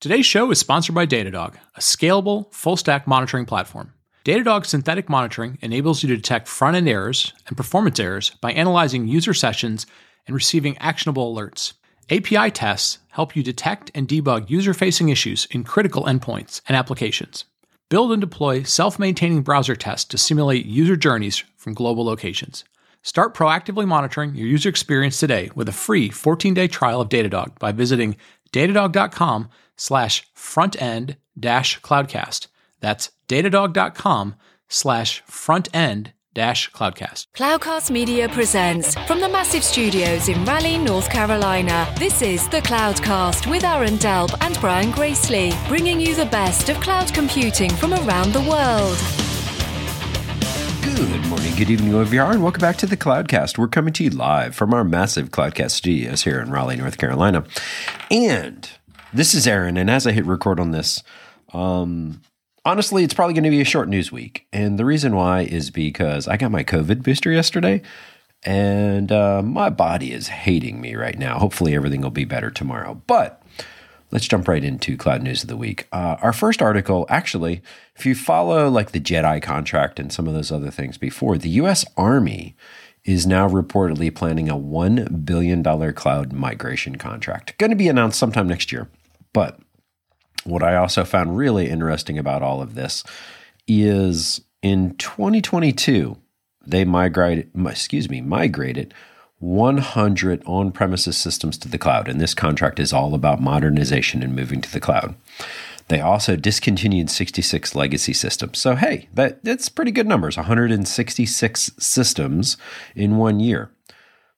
Today's show is sponsored by Datadog, a scalable, full-stack monitoring platform. Datadog's synthetic monitoring enables you to detect front-end errors and performance errors by analyzing user sessions and receiving actionable alerts. API tests help you detect and debug user-facing issues in critical endpoints and applications. Build and deploy self-maintaining browser tests to simulate user journeys from global locations. Start proactively monitoring your user experience today with a free 14-day trial of Datadog by visiting datadog.com/frontend-cloudcast. That's datadog.com/frontend-cloudcast. Cloudcast Media presents from the massive studios in Raleigh, North Carolina. This is The Cloudcast with Aaron Delp and Brian Gracely, bringing you the best of cloud computing from around the world. Good morning, good evening, OVR, and welcome back to The Cloudcast. We're coming to you live from our massive Cloudcast studios here in Raleigh, North Carolina. And this is Aaron, and as I hit record on this, honestly, it's probably going to be a short news week. And the reason why is because I got my COVID booster yesterday, and my body is hating me right now. Hopefully, everything will be better tomorrow. But let's jump right into Cloud News of the Week. Our first article, actually, if you follow like the JEDI contract and some of those other things before, the U.S. Army is now reportedly planning a $1 billion cloud migration contract. Going to be announced sometime next year, but what I also found really interesting about all of this is in 2022, they migrated 100 on-premises systems to the cloud. And this contract is all about modernization and moving to the cloud. They also discontinued 66 legacy systems. So, hey, that's pretty good numbers, 166 systems in 1 year.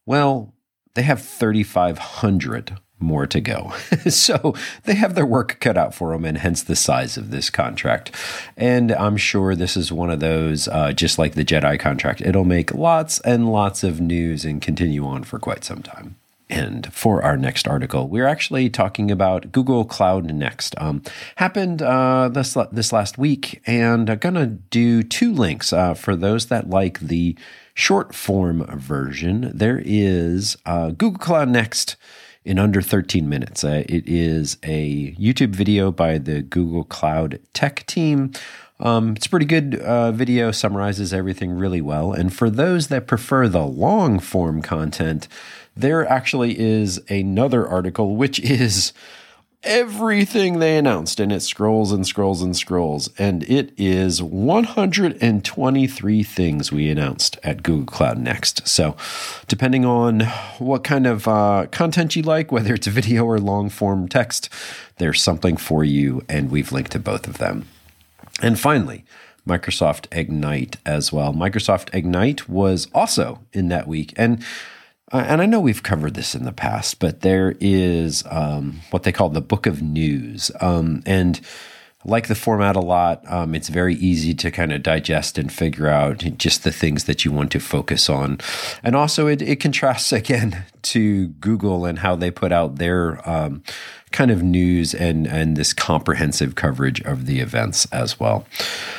Well, they have 3,500 more to go. So they have their work cut out for them, and hence the size of this contract. And I'm sure this is one of those, just like the JEDI contract, it'll make lots and lots of news and continue on for quite some time. And for our next article, we're actually talking about Google Cloud Next. Happened this last week, and I'm going to do two links for those that like the short form version. There is Google Cloud Next in under 13 minutes. It is a YouTube video by the Google Cloud Tech team. It's a pretty good video, summarizes everything really well. And for those that prefer the long form content, there actually is another article, which is everything they announced. And it scrolls and scrolls and scrolls. And it is 123 things we announced at Google Cloud Next. So depending on what kind of content you like, whether it's a video or long form text, there's something for you. And we've linked to both of them. And finally, Microsoft Ignite as well. Microsoft Ignite was also in that week. And I know we've covered this in the past, but there is what they call the Book of News. And I like the format a lot. It's very easy to kind of digest and figure out just the things that you want to focus on. And also it contrasts again to Google and how they put out their kind of news and this comprehensive coverage of the events as well.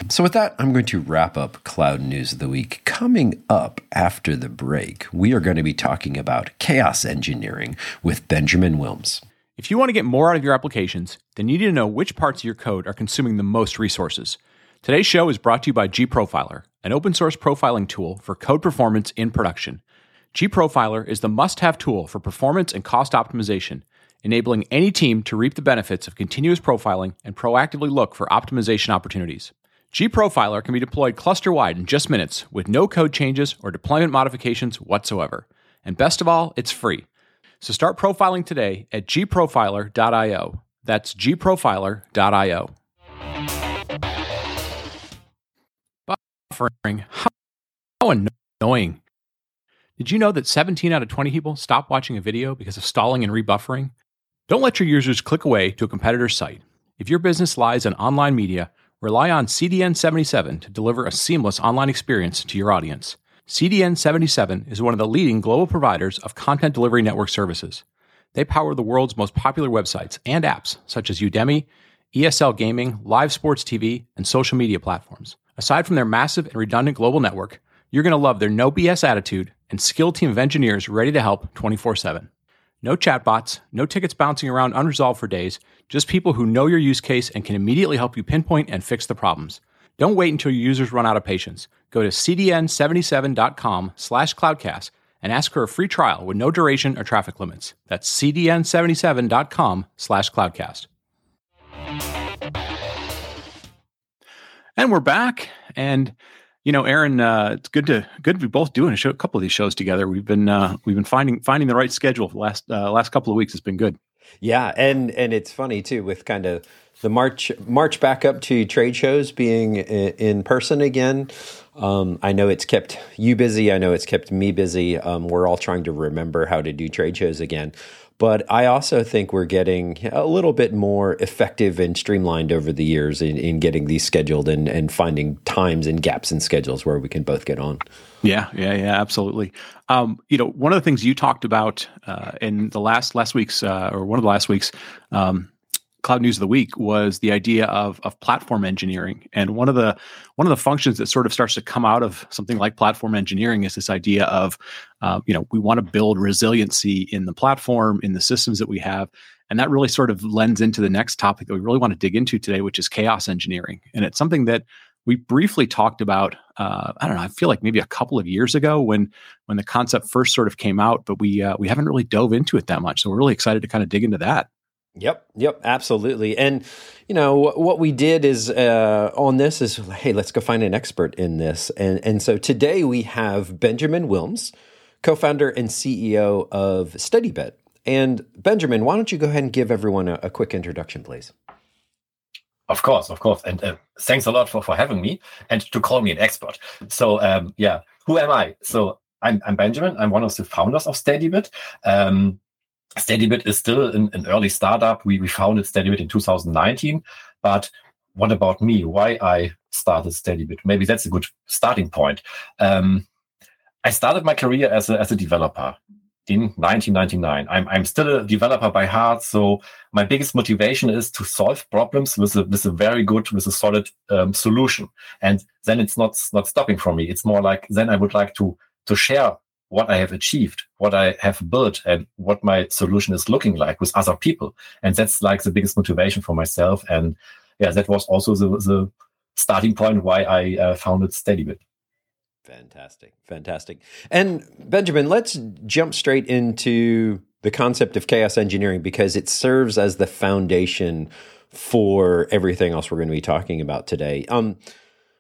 So with that, I'm going to wrap up Cloud News of the Week. Coming up after the break, we are going to be talking about chaos engineering with Benjamin Wilms. If you want to get more out of your applications, then you need to know which parts of your code are consuming the most resources. Today's show is brought to you by gProfiler, an open source profiling tool for code performance in production. gProfiler is the must-have tool for performance and cost optimization, enabling any team to reap the benefits of continuous profiling and proactively look for optimization opportunities. gProfiler can be deployed cluster-wide in just minutes with no code changes or deployment modifications whatsoever. And best of all, it's free. So start profiling today at gprofiler.io. That's gprofiler.io. Buffering. How annoying. Did you know that 17 out of 20 people stop watching a video because of stalling and rebuffering? Don't let your users click away to a competitor's site. If your business lies on online media, rely on CDN77 to deliver a seamless online experience to your audience. CDN77 is one of the leading global providers of content delivery network services. They power the world's most popular websites and apps, such as Udemy, ESL Gaming, live sports TV, and social media platforms. Aside from their massive and redundant global network, you're going to love their no BS attitude and skilled team of engineers ready to help 24/7. No chatbots, no tickets bouncing around unresolved for days, just people who know your use case and can immediately help you pinpoint and fix the problems. Don't wait until your users run out of patience. Go to cdn77.com/cloudcast and ask for a free trial with no duration or traffic limits. That's cdn77.com/cloudcast. And we're back. And you know, Aaron, it's good to be both doing a couple of these shows together. We've been finding the right schedule for the last couple of weeks. It's been good. Yeah, and it's funny too with kind of the march back up to trade shows being in person again. I know it's kept you busy. I know it's kept me busy. We're all trying to remember how to do trade shows again. But I also think we're getting a little bit more effective and streamlined over the years in getting these scheduled and finding times and gaps in schedules where we can both get on. Yeah, absolutely. You know, one of the things you talked about in the last week's or one of the last week's Cloud News of the Week was the idea of platform engineering. And one of the functions that sort of starts to come out of something like platform engineering is this idea of, we want to build resiliency in the platform, in the systems that we have. And that really sort of lends into the next topic that we really want to dig into today, which is chaos engineering. And it's something that we briefly talked about, I feel like maybe a couple of years ago when the concept first sort of came out, but we haven't really dove into it that much. So we're really excited to kind of dig into that. Yep, absolutely. And, you know, what we did is on this is, hey, let's go find an expert in this. And so today we have Benjamin Wilms, co-founder and CEO of Steadybit. And Benjamin, why don't you go ahead and give everyone a quick introduction, please? Of course. And thanks a lot for having me and to call me an expert. So, who am I? So I'm Benjamin. I'm one of the founders of Steadybit. Steadybit is still an early startup. We founded Steadybit in 2019. But what about me? Why I started Steadybit? Maybe that's a good starting point. I started my career as a developer in 1999. I'm still a developer by heart. So my biggest motivation is to solve problems with a solid solution. And then it's not stopping for me. It's more like then I would like to share what I have achieved, what I have built, and what my solution is looking like with other people. And that's like the biggest motivation for myself. And yeah, that was also the starting point why I founded Steadybit. Fantastic. And Benjamin, let's jump straight into the concept of chaos engineering because it serves as the foundation for everything else we're going to be talking about today.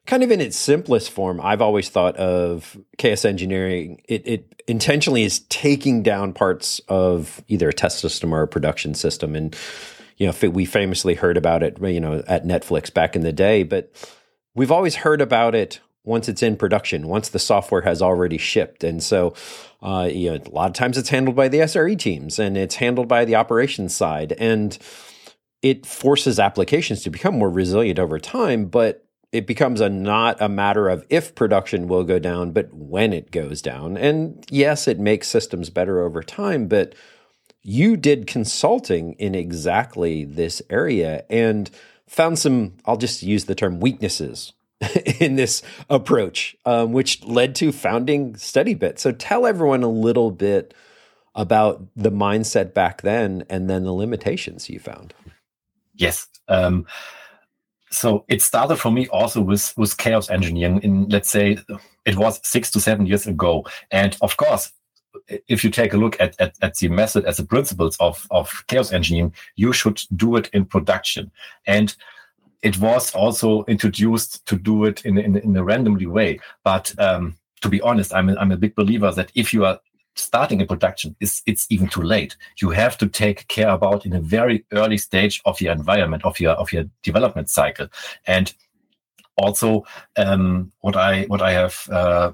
Kind of in its simplest form, I've always thought of chaos engineering. It intentionally is taking down parts of either a test system or a production system. And, you know, we famously heard about it, you know, at Netflix back in the day, but we've always heard about it once it's in production, once the software has already shipped. And so, a lot of times it's handled by the SRE teams and it's handled by the operations side. And it forces applications to become more resilient over time, but it becomes not a matter of if production will go down, but when it goes down. And yes, it makes systems better over time, but you did consulting in exactly this area and found some, I'll just use the term weaknesses in this approach, which led to founding Steadybit. So tell everyone a little bit about the mindset back then and then the limitations you found. Yes. So it started for me also with chaos engineering in, let's say, it was 6 to 7 years ago. And of course, if you take a look at the method, at the principles of chaos engineering, you should do it in production. And it was also introduced to do it in a randomly way. But to be honest, I'm a big believer that if you are starting in production, it's even too late. You have to take care about in a very early stage of your environment, of your development cycle. And also, what I have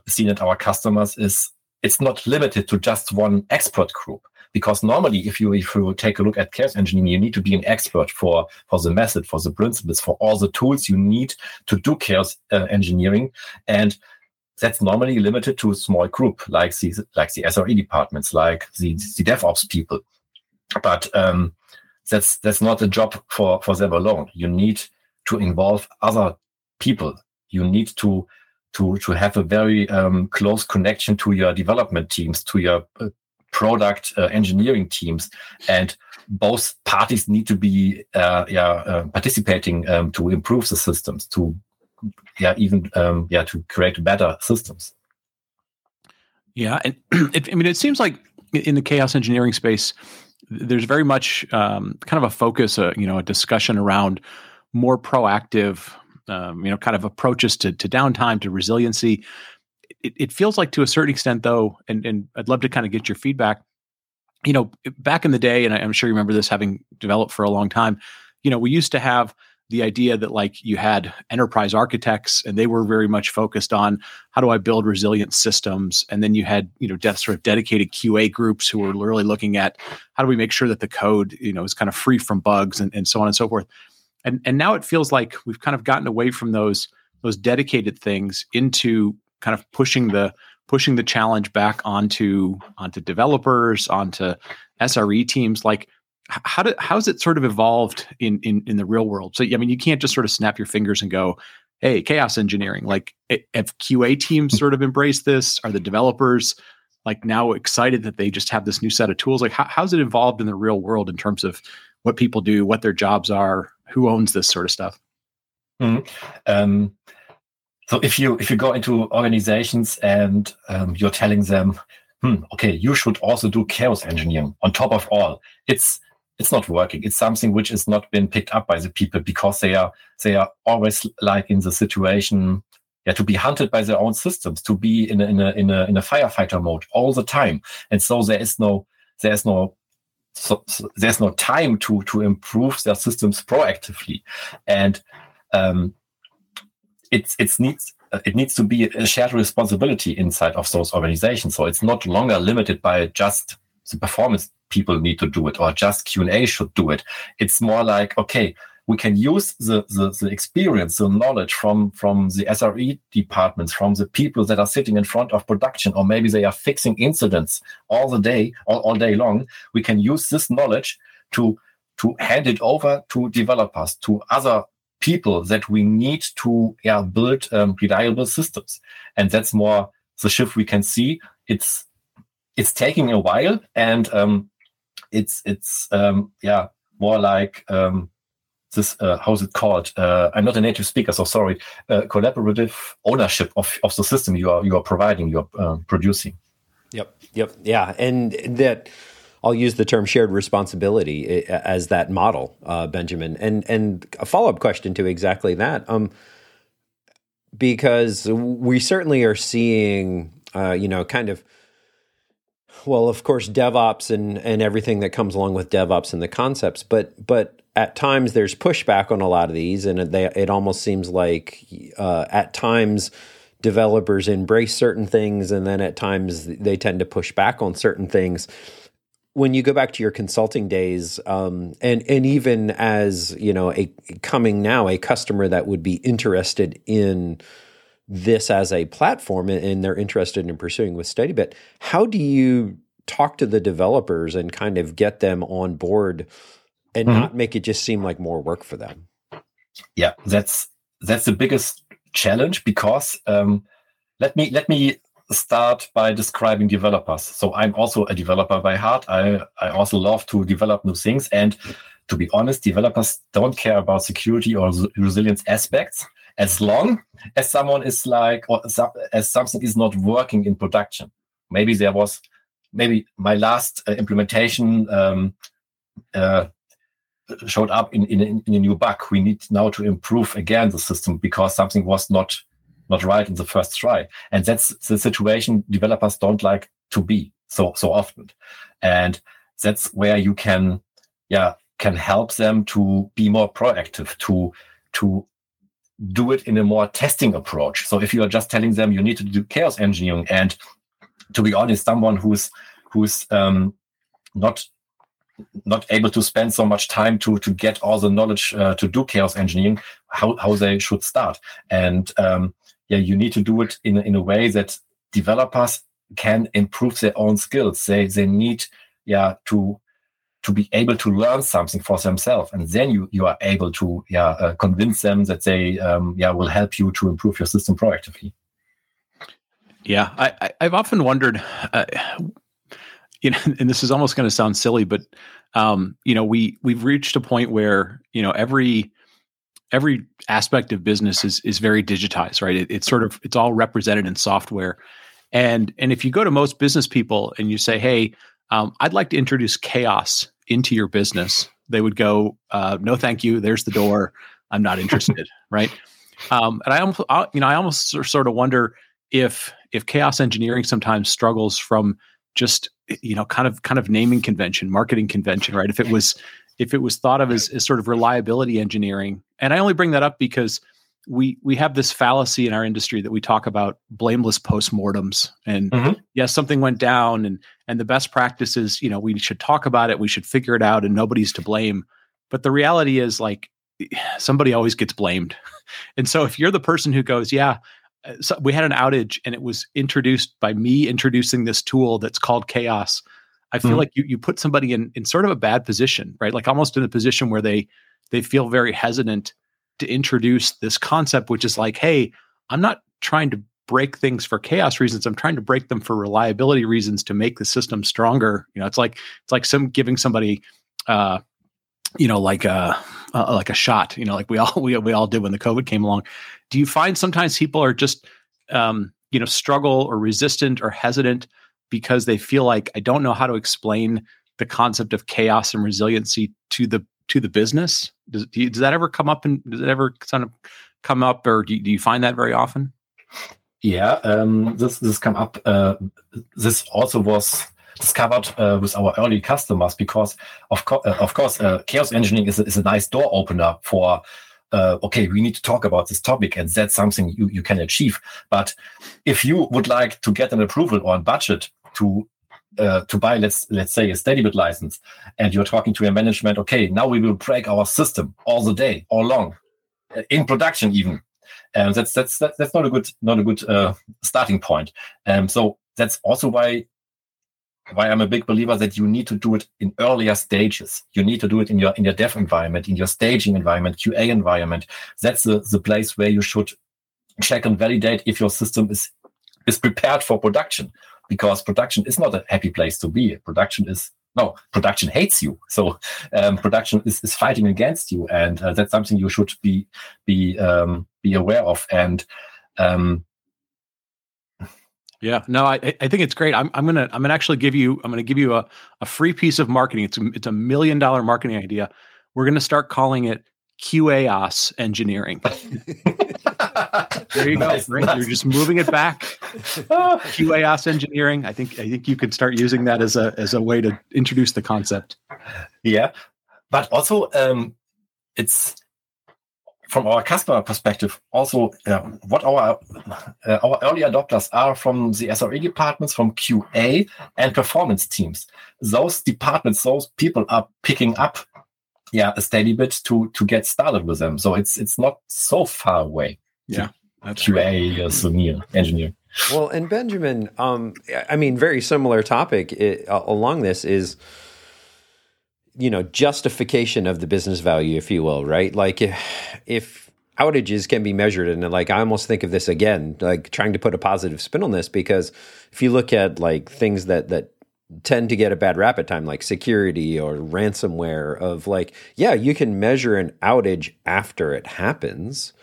seen at our customers is it's not limited to just one expert group. Because normally, if you take a look at chaos engineering, you need to be an expert for the method, for the principles, for all the tools you need to do chaos engineering. And that's normally limited to a small group, like the SRE departments, like the DevOps people. But that's not a job for them alone. You need to involve other people. You need to have a very close connection to your development teams, to your product engineering teams, and both parties need to be participating to improve the systems, to to create better systems. Yeah, and it seems like in the chaos engineering space, there's very much kind of a focus, a discussion around more proactive, kind of approaches to downtime, to resiliency. It feels like, to a certain extent, though, and I'd love to kind of get your feedback. Back in the day, and I'm sure you remember this, having developed for a long time, we used to have the idea that, like, you had enterprise architects, and they were very much focused on how do I build resilient systems, and then you had sort of dedicated QA groups who were really looking at how do we make sure that the code is kind of free from bugs and so on and so forth. And now it feels like we've kind of gotten away from those dedicated things into kind of pushing the challenge back onto developers, onto SRE teams. Like, how's it sort of evolved in the real world? So, I mean, you can't just sort of snap your fingers and go, hey, chaos engineering. Like, have QA teams sort of embraced this? Are the developers, like, now excited that they just have this new set of tools? Like, how's it evolved in the real world in terms of what people do, what their jobs are, who owns this sort of stuff? Mm-hmm. So if you go into organizations and you're telling them, you should also do chaos engineering on top of all, it's not working. It's something which has not been picked up by the people, because they are always, like, in the situation to be hunted by their own systems, to be in a firefighter mode all the time, and so there's no time to improve their systems proactively, and it needs to be a shared responsibility inside of those organizations. So it's not longer limited by just the performance people need to do it, or just Q&A should do it. It's more like, okay, we can use the experience, the knowledge from the SRE departments, from the people that are sitting in front of production, or maybe they are fixing incidents all day long. We can use this knowledge to hand it over to developers, to other people that we need to build reliable systems. And that's more the shift we can see. It's taking a while, and more like this. How's it called? I'm not a native speaker, so sorry. Collaborative ownership of the system you are providing, you're producing. Yep, yeah, and that. I'll use the term shared responsibility as that model, Benjamin. And a follow-up question to exactly that, because we certainly are seeing, kind of, well, of course, DevOps and everything that comes along with DevOps and the concepts, but at times there's pushback on a lot of these, and it almost seems like at times developers embrace certain things, and then at times they tend to push back on certain things. When you go back to your consulting days, and even as a customer that would be interested in this as a platform, and they're interested in pursuing with Steadybit, how do you talk to the developers and kind of get them on board and not make it just seem like more work for them? Yeah, that's the biggest challenge, because let me start by describing developers. So I'm also a developer by heart. I also love to develop new things. And to be honest, developers don't care about security or resilience aspects as long as someone is as something is not working in production. Maybe my last implementation showed up in a new bug. We need now to improve again the system because something was not right in the first try. And that's the situation developers don't like to be so often. And that's where you can help them to be more proactive, to do it in a more testing approach. So if you are just telling them you need to do chaos engineering, and to be honest, someone who's not able to spend so much time to get all the knowledge to do chaos engineering, how they should start. And you need to do it in a way that developers can improve their own skills. They need to be able to learn something for themselves, and then you are able to convince them that they will help you to improve your system proactively. Yeah, I've often wondered you know, and this is almost going to sound silly, but you know, we've reached a point where, you know, every aspect of business is very digitized, right? It's all represented in software. And if you go to most business people and you say, hey, I'd like to introduce chaos into your business, they would go, no, thank you. There's the door. I'm not interested. Right. And I almost sort of wonder if chaos engineering sometimes struggles from just, you know, kind of naming convention, marketing convention, right? If it was thought of as sort of reliability engineering. And I only bring that up because we have this fallacy in our industry that we talk about blameless postmortems, and yes, something went down, and the best practice is, you know, we should talk about it, we should figure it out, and nobody's to blame. But the reality is, like, somebody always gets blamed. And so if you're the person who goes, yeah, so we had an outage and it was introduced by me introducing this tool that's called chaos, I feel like you put somebody in sort of a bad position, right? Like almost in a position where they feel very hesitant to introduce this concept, which is like, hey, I'm not trying to break things for chaos reasons. I'm trying to break them for reliability reasons to make the system stronger. You know, it's like some giving somebody, you know, like a shot, you know, like we all did when the COVID came along. Do you find sometimes people are just, you know, struggle or resistant or hesitant because they feel like, I don't know how to explain the concept of chaos and resiliency to the business? Does that ever come up, and does it ever kind of come up, or do you find that very often? Yeah, this come up. This also was discovered with our early customers, because of course, chaos engineering is a nice door opener for, okay, we need to talk about this topic, and that's something you can achieve. But if you would like to get an approval or a budget to buy, let's say, a Steadybit license, and you're talking to your management, okay, now we will break our system all the day, all long, in production even, and that's not a good starting point. So that's also why I'm a big believer that you need to do it in earlier stages. You need to do it in your dev environment, in your staging environment, QA environment. That's the place where you should check and validate if your system is prepared for production, because production is not a happy place to be. Production hates you. So production is fighting against you, and that's something you should be aware of. And yeah, no, I think it's great. I'm gonna give you a free piece of marketing. It's a $1 million marketing idea. We're gonna start calling it QAOS engineering. There you go. Nice. You're just moving it back. QAOS engineering. I think you could start using that as a way to introduce the concept. Yeah, but also it's, from our customer perspective, also what our early adopters are from the SRE departments, from QA and performance teams. Those departments, those people are picking up, a Steadybit to get started with them. So it's not so far away. Yeah, QA engineer. Well, and Benjamin, very similar topic along this is, you know, justification of the business value, if you will, right? Like if outages can be measured, and like I almost think of this again, like trying to put a positive spin on this, because if you look at like things that tend to get a bad rap at time, like security or ransomware, of like, yeah, you can measure an outage after it happens,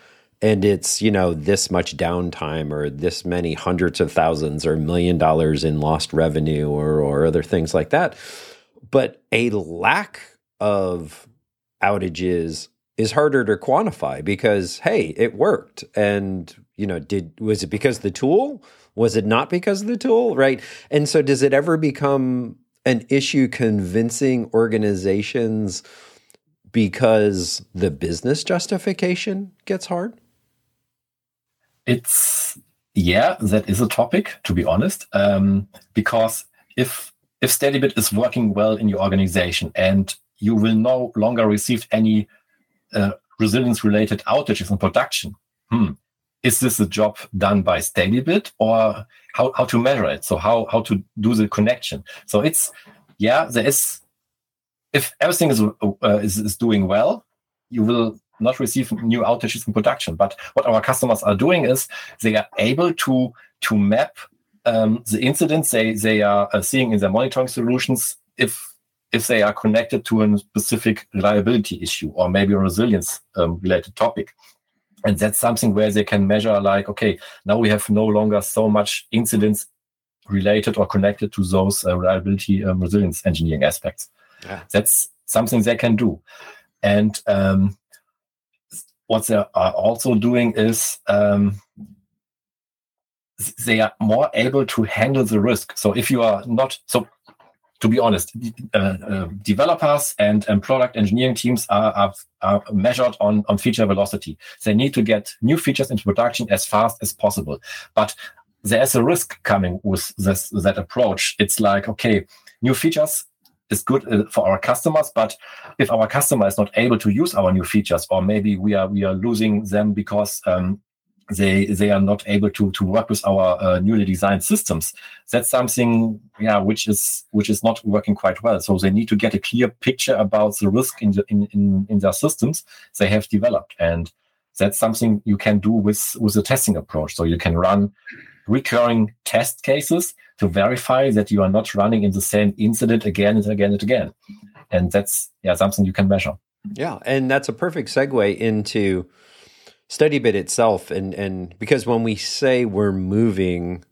and it's, you know, this much downtime or this many hundreds of thousands or $1 million in lost revenue or other things like that. But a lack of outages is harder to quantify because, hey, it worked. And, you know, was it because of the tool? Was it not because of the tool, right? And so does it ever become an issue convincing organizations because the business justification gets hard? That is a topic, to be honest, because if Steadybit is working well in your organization and you will no longer receive any resilience-related outages in production, is this a job done by Steadybit, or how to measure it? So how to do the connection? So it's, there is, if everything is doing well, you will not receive new outages in production. But what our customers are doing is they are able to map the incidents they are seeing in their monitoring solutions, if they are connected to a specific reliability issue or maybe a resilience related topic. And that's something where they can measure, like, okay, now we have no longer so much incidents related or connected to those reliability resilience engineering aspects. Yeah. That's something they can do. And what they are also doing is they are more able to handle the risk. So if you are not... so. To be honest, developers and product engineering teams are measured on feature velocity. They need to get new features into production as fast as possible. But there is a risk coming with that approach. It's like, okay, new features is good for our customers, but if our customer is not able to use our new features, or maybe we are losing them because they are not able to work with our newly designed systems. That's something, which is not working quite well. So they need to get a clear picture about the risk in their systems they have developed, and that's something you can do with a testing approach. So you can run recurring test cases to verify that you are not running in the same incident again and again and again, and that's something you can measure. Yeah, and that's a perfect segue into Steadybit itself, and because when we say we're moving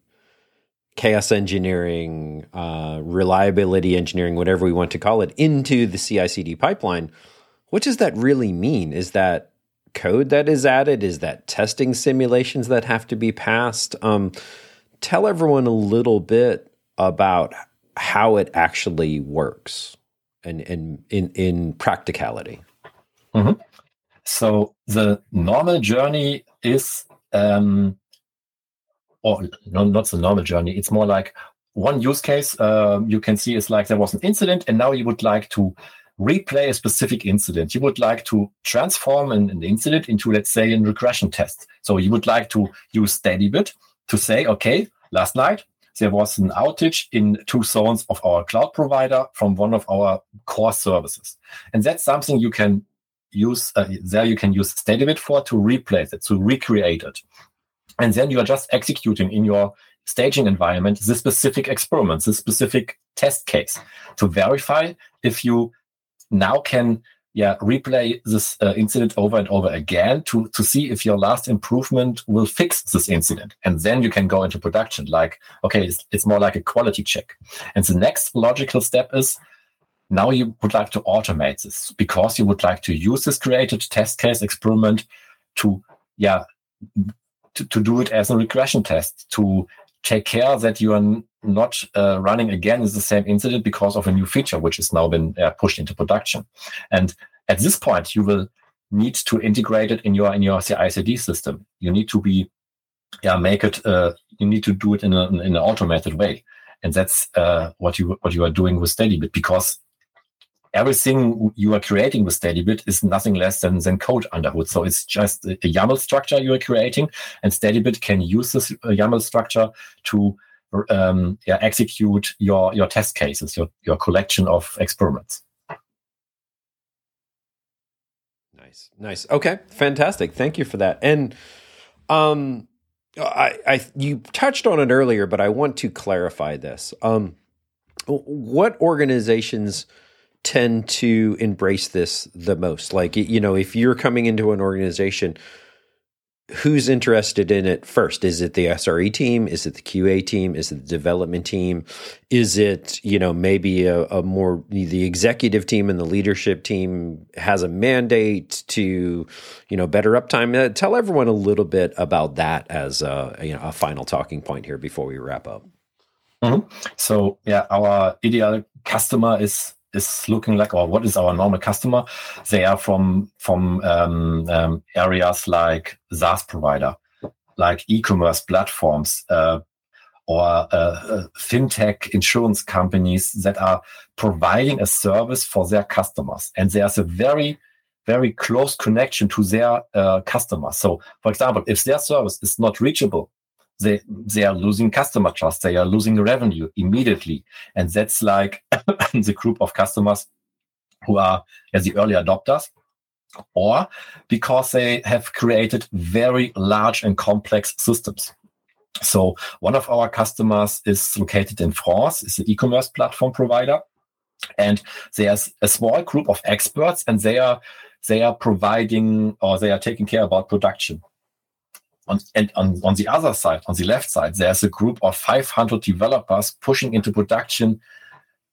chaos engineering, reliability engineering, whatever we want to call it, into the CI/CD pipeline, what does that really mean? Is that code that is added? Is that testing simulations that have to be passed? Tell everyone a little bit about how it actually works and in practicality. Mm-hmm. So the normal journey is, not the normal journey. It's more like one use case you can see is like there was an incident and now you would like to replay a specific incident. You would like to transform an incident into, let's say, a regression test. So you would like to use Steadybit to say, okay, last night there was an outage in two zones of our cloud provider from one of our core services. And that's something you can use Steadybit for, to replace it, to recreate it. And then you are just executing in your staging environment the specific experiments, the specific test case, to verify if you now can replay this incident over and over again to see if your last improvement will fix this incident. And then you can go into production. Like, okay, it's more like a quality check. And the next logical step is, now you would like to automate this because you would like to use this created test case experiment to do it as a regression test, to take care that you are not running again with the same incident because of a new feature which has now been pushed into production. And at this point, you will need to integrate it in your CI/CD system. You need to do it in an automated way, and that's what you are doing with Steadybit, because everything you are creating with Steadybit is nothing less than code under hood. So it's just a YAML structure you are creating, and Steadybit can use this YAML structure to execute your test cases, your collection of experiments. Nice. Okay, fantastic. Thank you for that. And you touched on it earlier, but I want to clarify this. What organizations tend to embrace this the most? Like, if you're coming into an organization, who's interested in it first? Is it the SRE team? Is it the QA team? Is it the development team? Is it, maybe the executive team and the leadership team has a mandate to, better uptime? Tell everyone a little bit about that as a final talking point here before we wrap up. Mm-hmm. So, our ideal customer is looking like, or what is our normal customer? They are from areas like SaaS provider, like e-commerce platforms, or fintech insurance companies that are providing a service for their customers. And there's a very, very close connection to their customers. So, for example, if their service is not reachable, they are losing customer trust. They are losing revenue immediately. And that's like the group of customers who are the early adopters, or because they have created very large and complex systems. So one of our customers is located in France, is an e-commerce platform provider. And there's a small group of experts, and they are providing, or they are taking care about production. On the other side, on the left side, there's a group of 500 developers pushing into production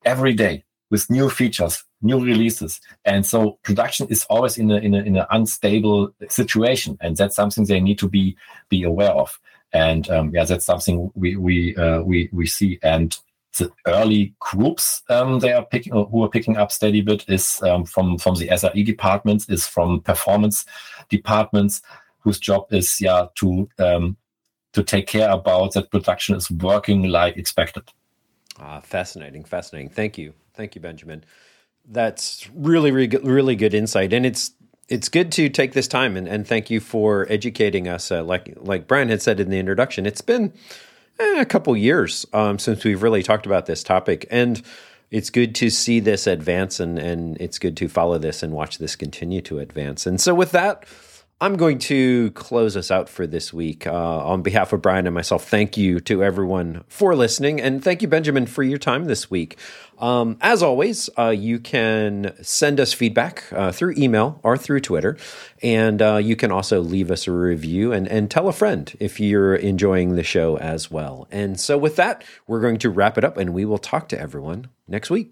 every day with new features, new releases. And so production is always in an unstable situation. And that's something they need to be aware of. And that's something we see. And the early groups who are picking up Steadybit is from the SRE departments, is from performance departments, whose job is to take care about that production is working like expected. Fascinating. Thank you, Benjamin. That's really good insight, and it's good to take this time and thank you for educating us. Like Brian had said in the introduction, it's been a couple years since we've really talked about this topic, and it's good to see this advance, and it's good to follow this and watch this continue to advance. And so with that, I'm going to close us out for this week. On behalf of Brian and myself, thank you to everyone for listening. And thank you, Benjamin, for your time this week. As always, you can send us feedback through email or through Twitter. And you can also leave us a review and tell a friend if you're enjoying the show as well. And so with that, we're going to wrap it up, and we will talk to everyone next week.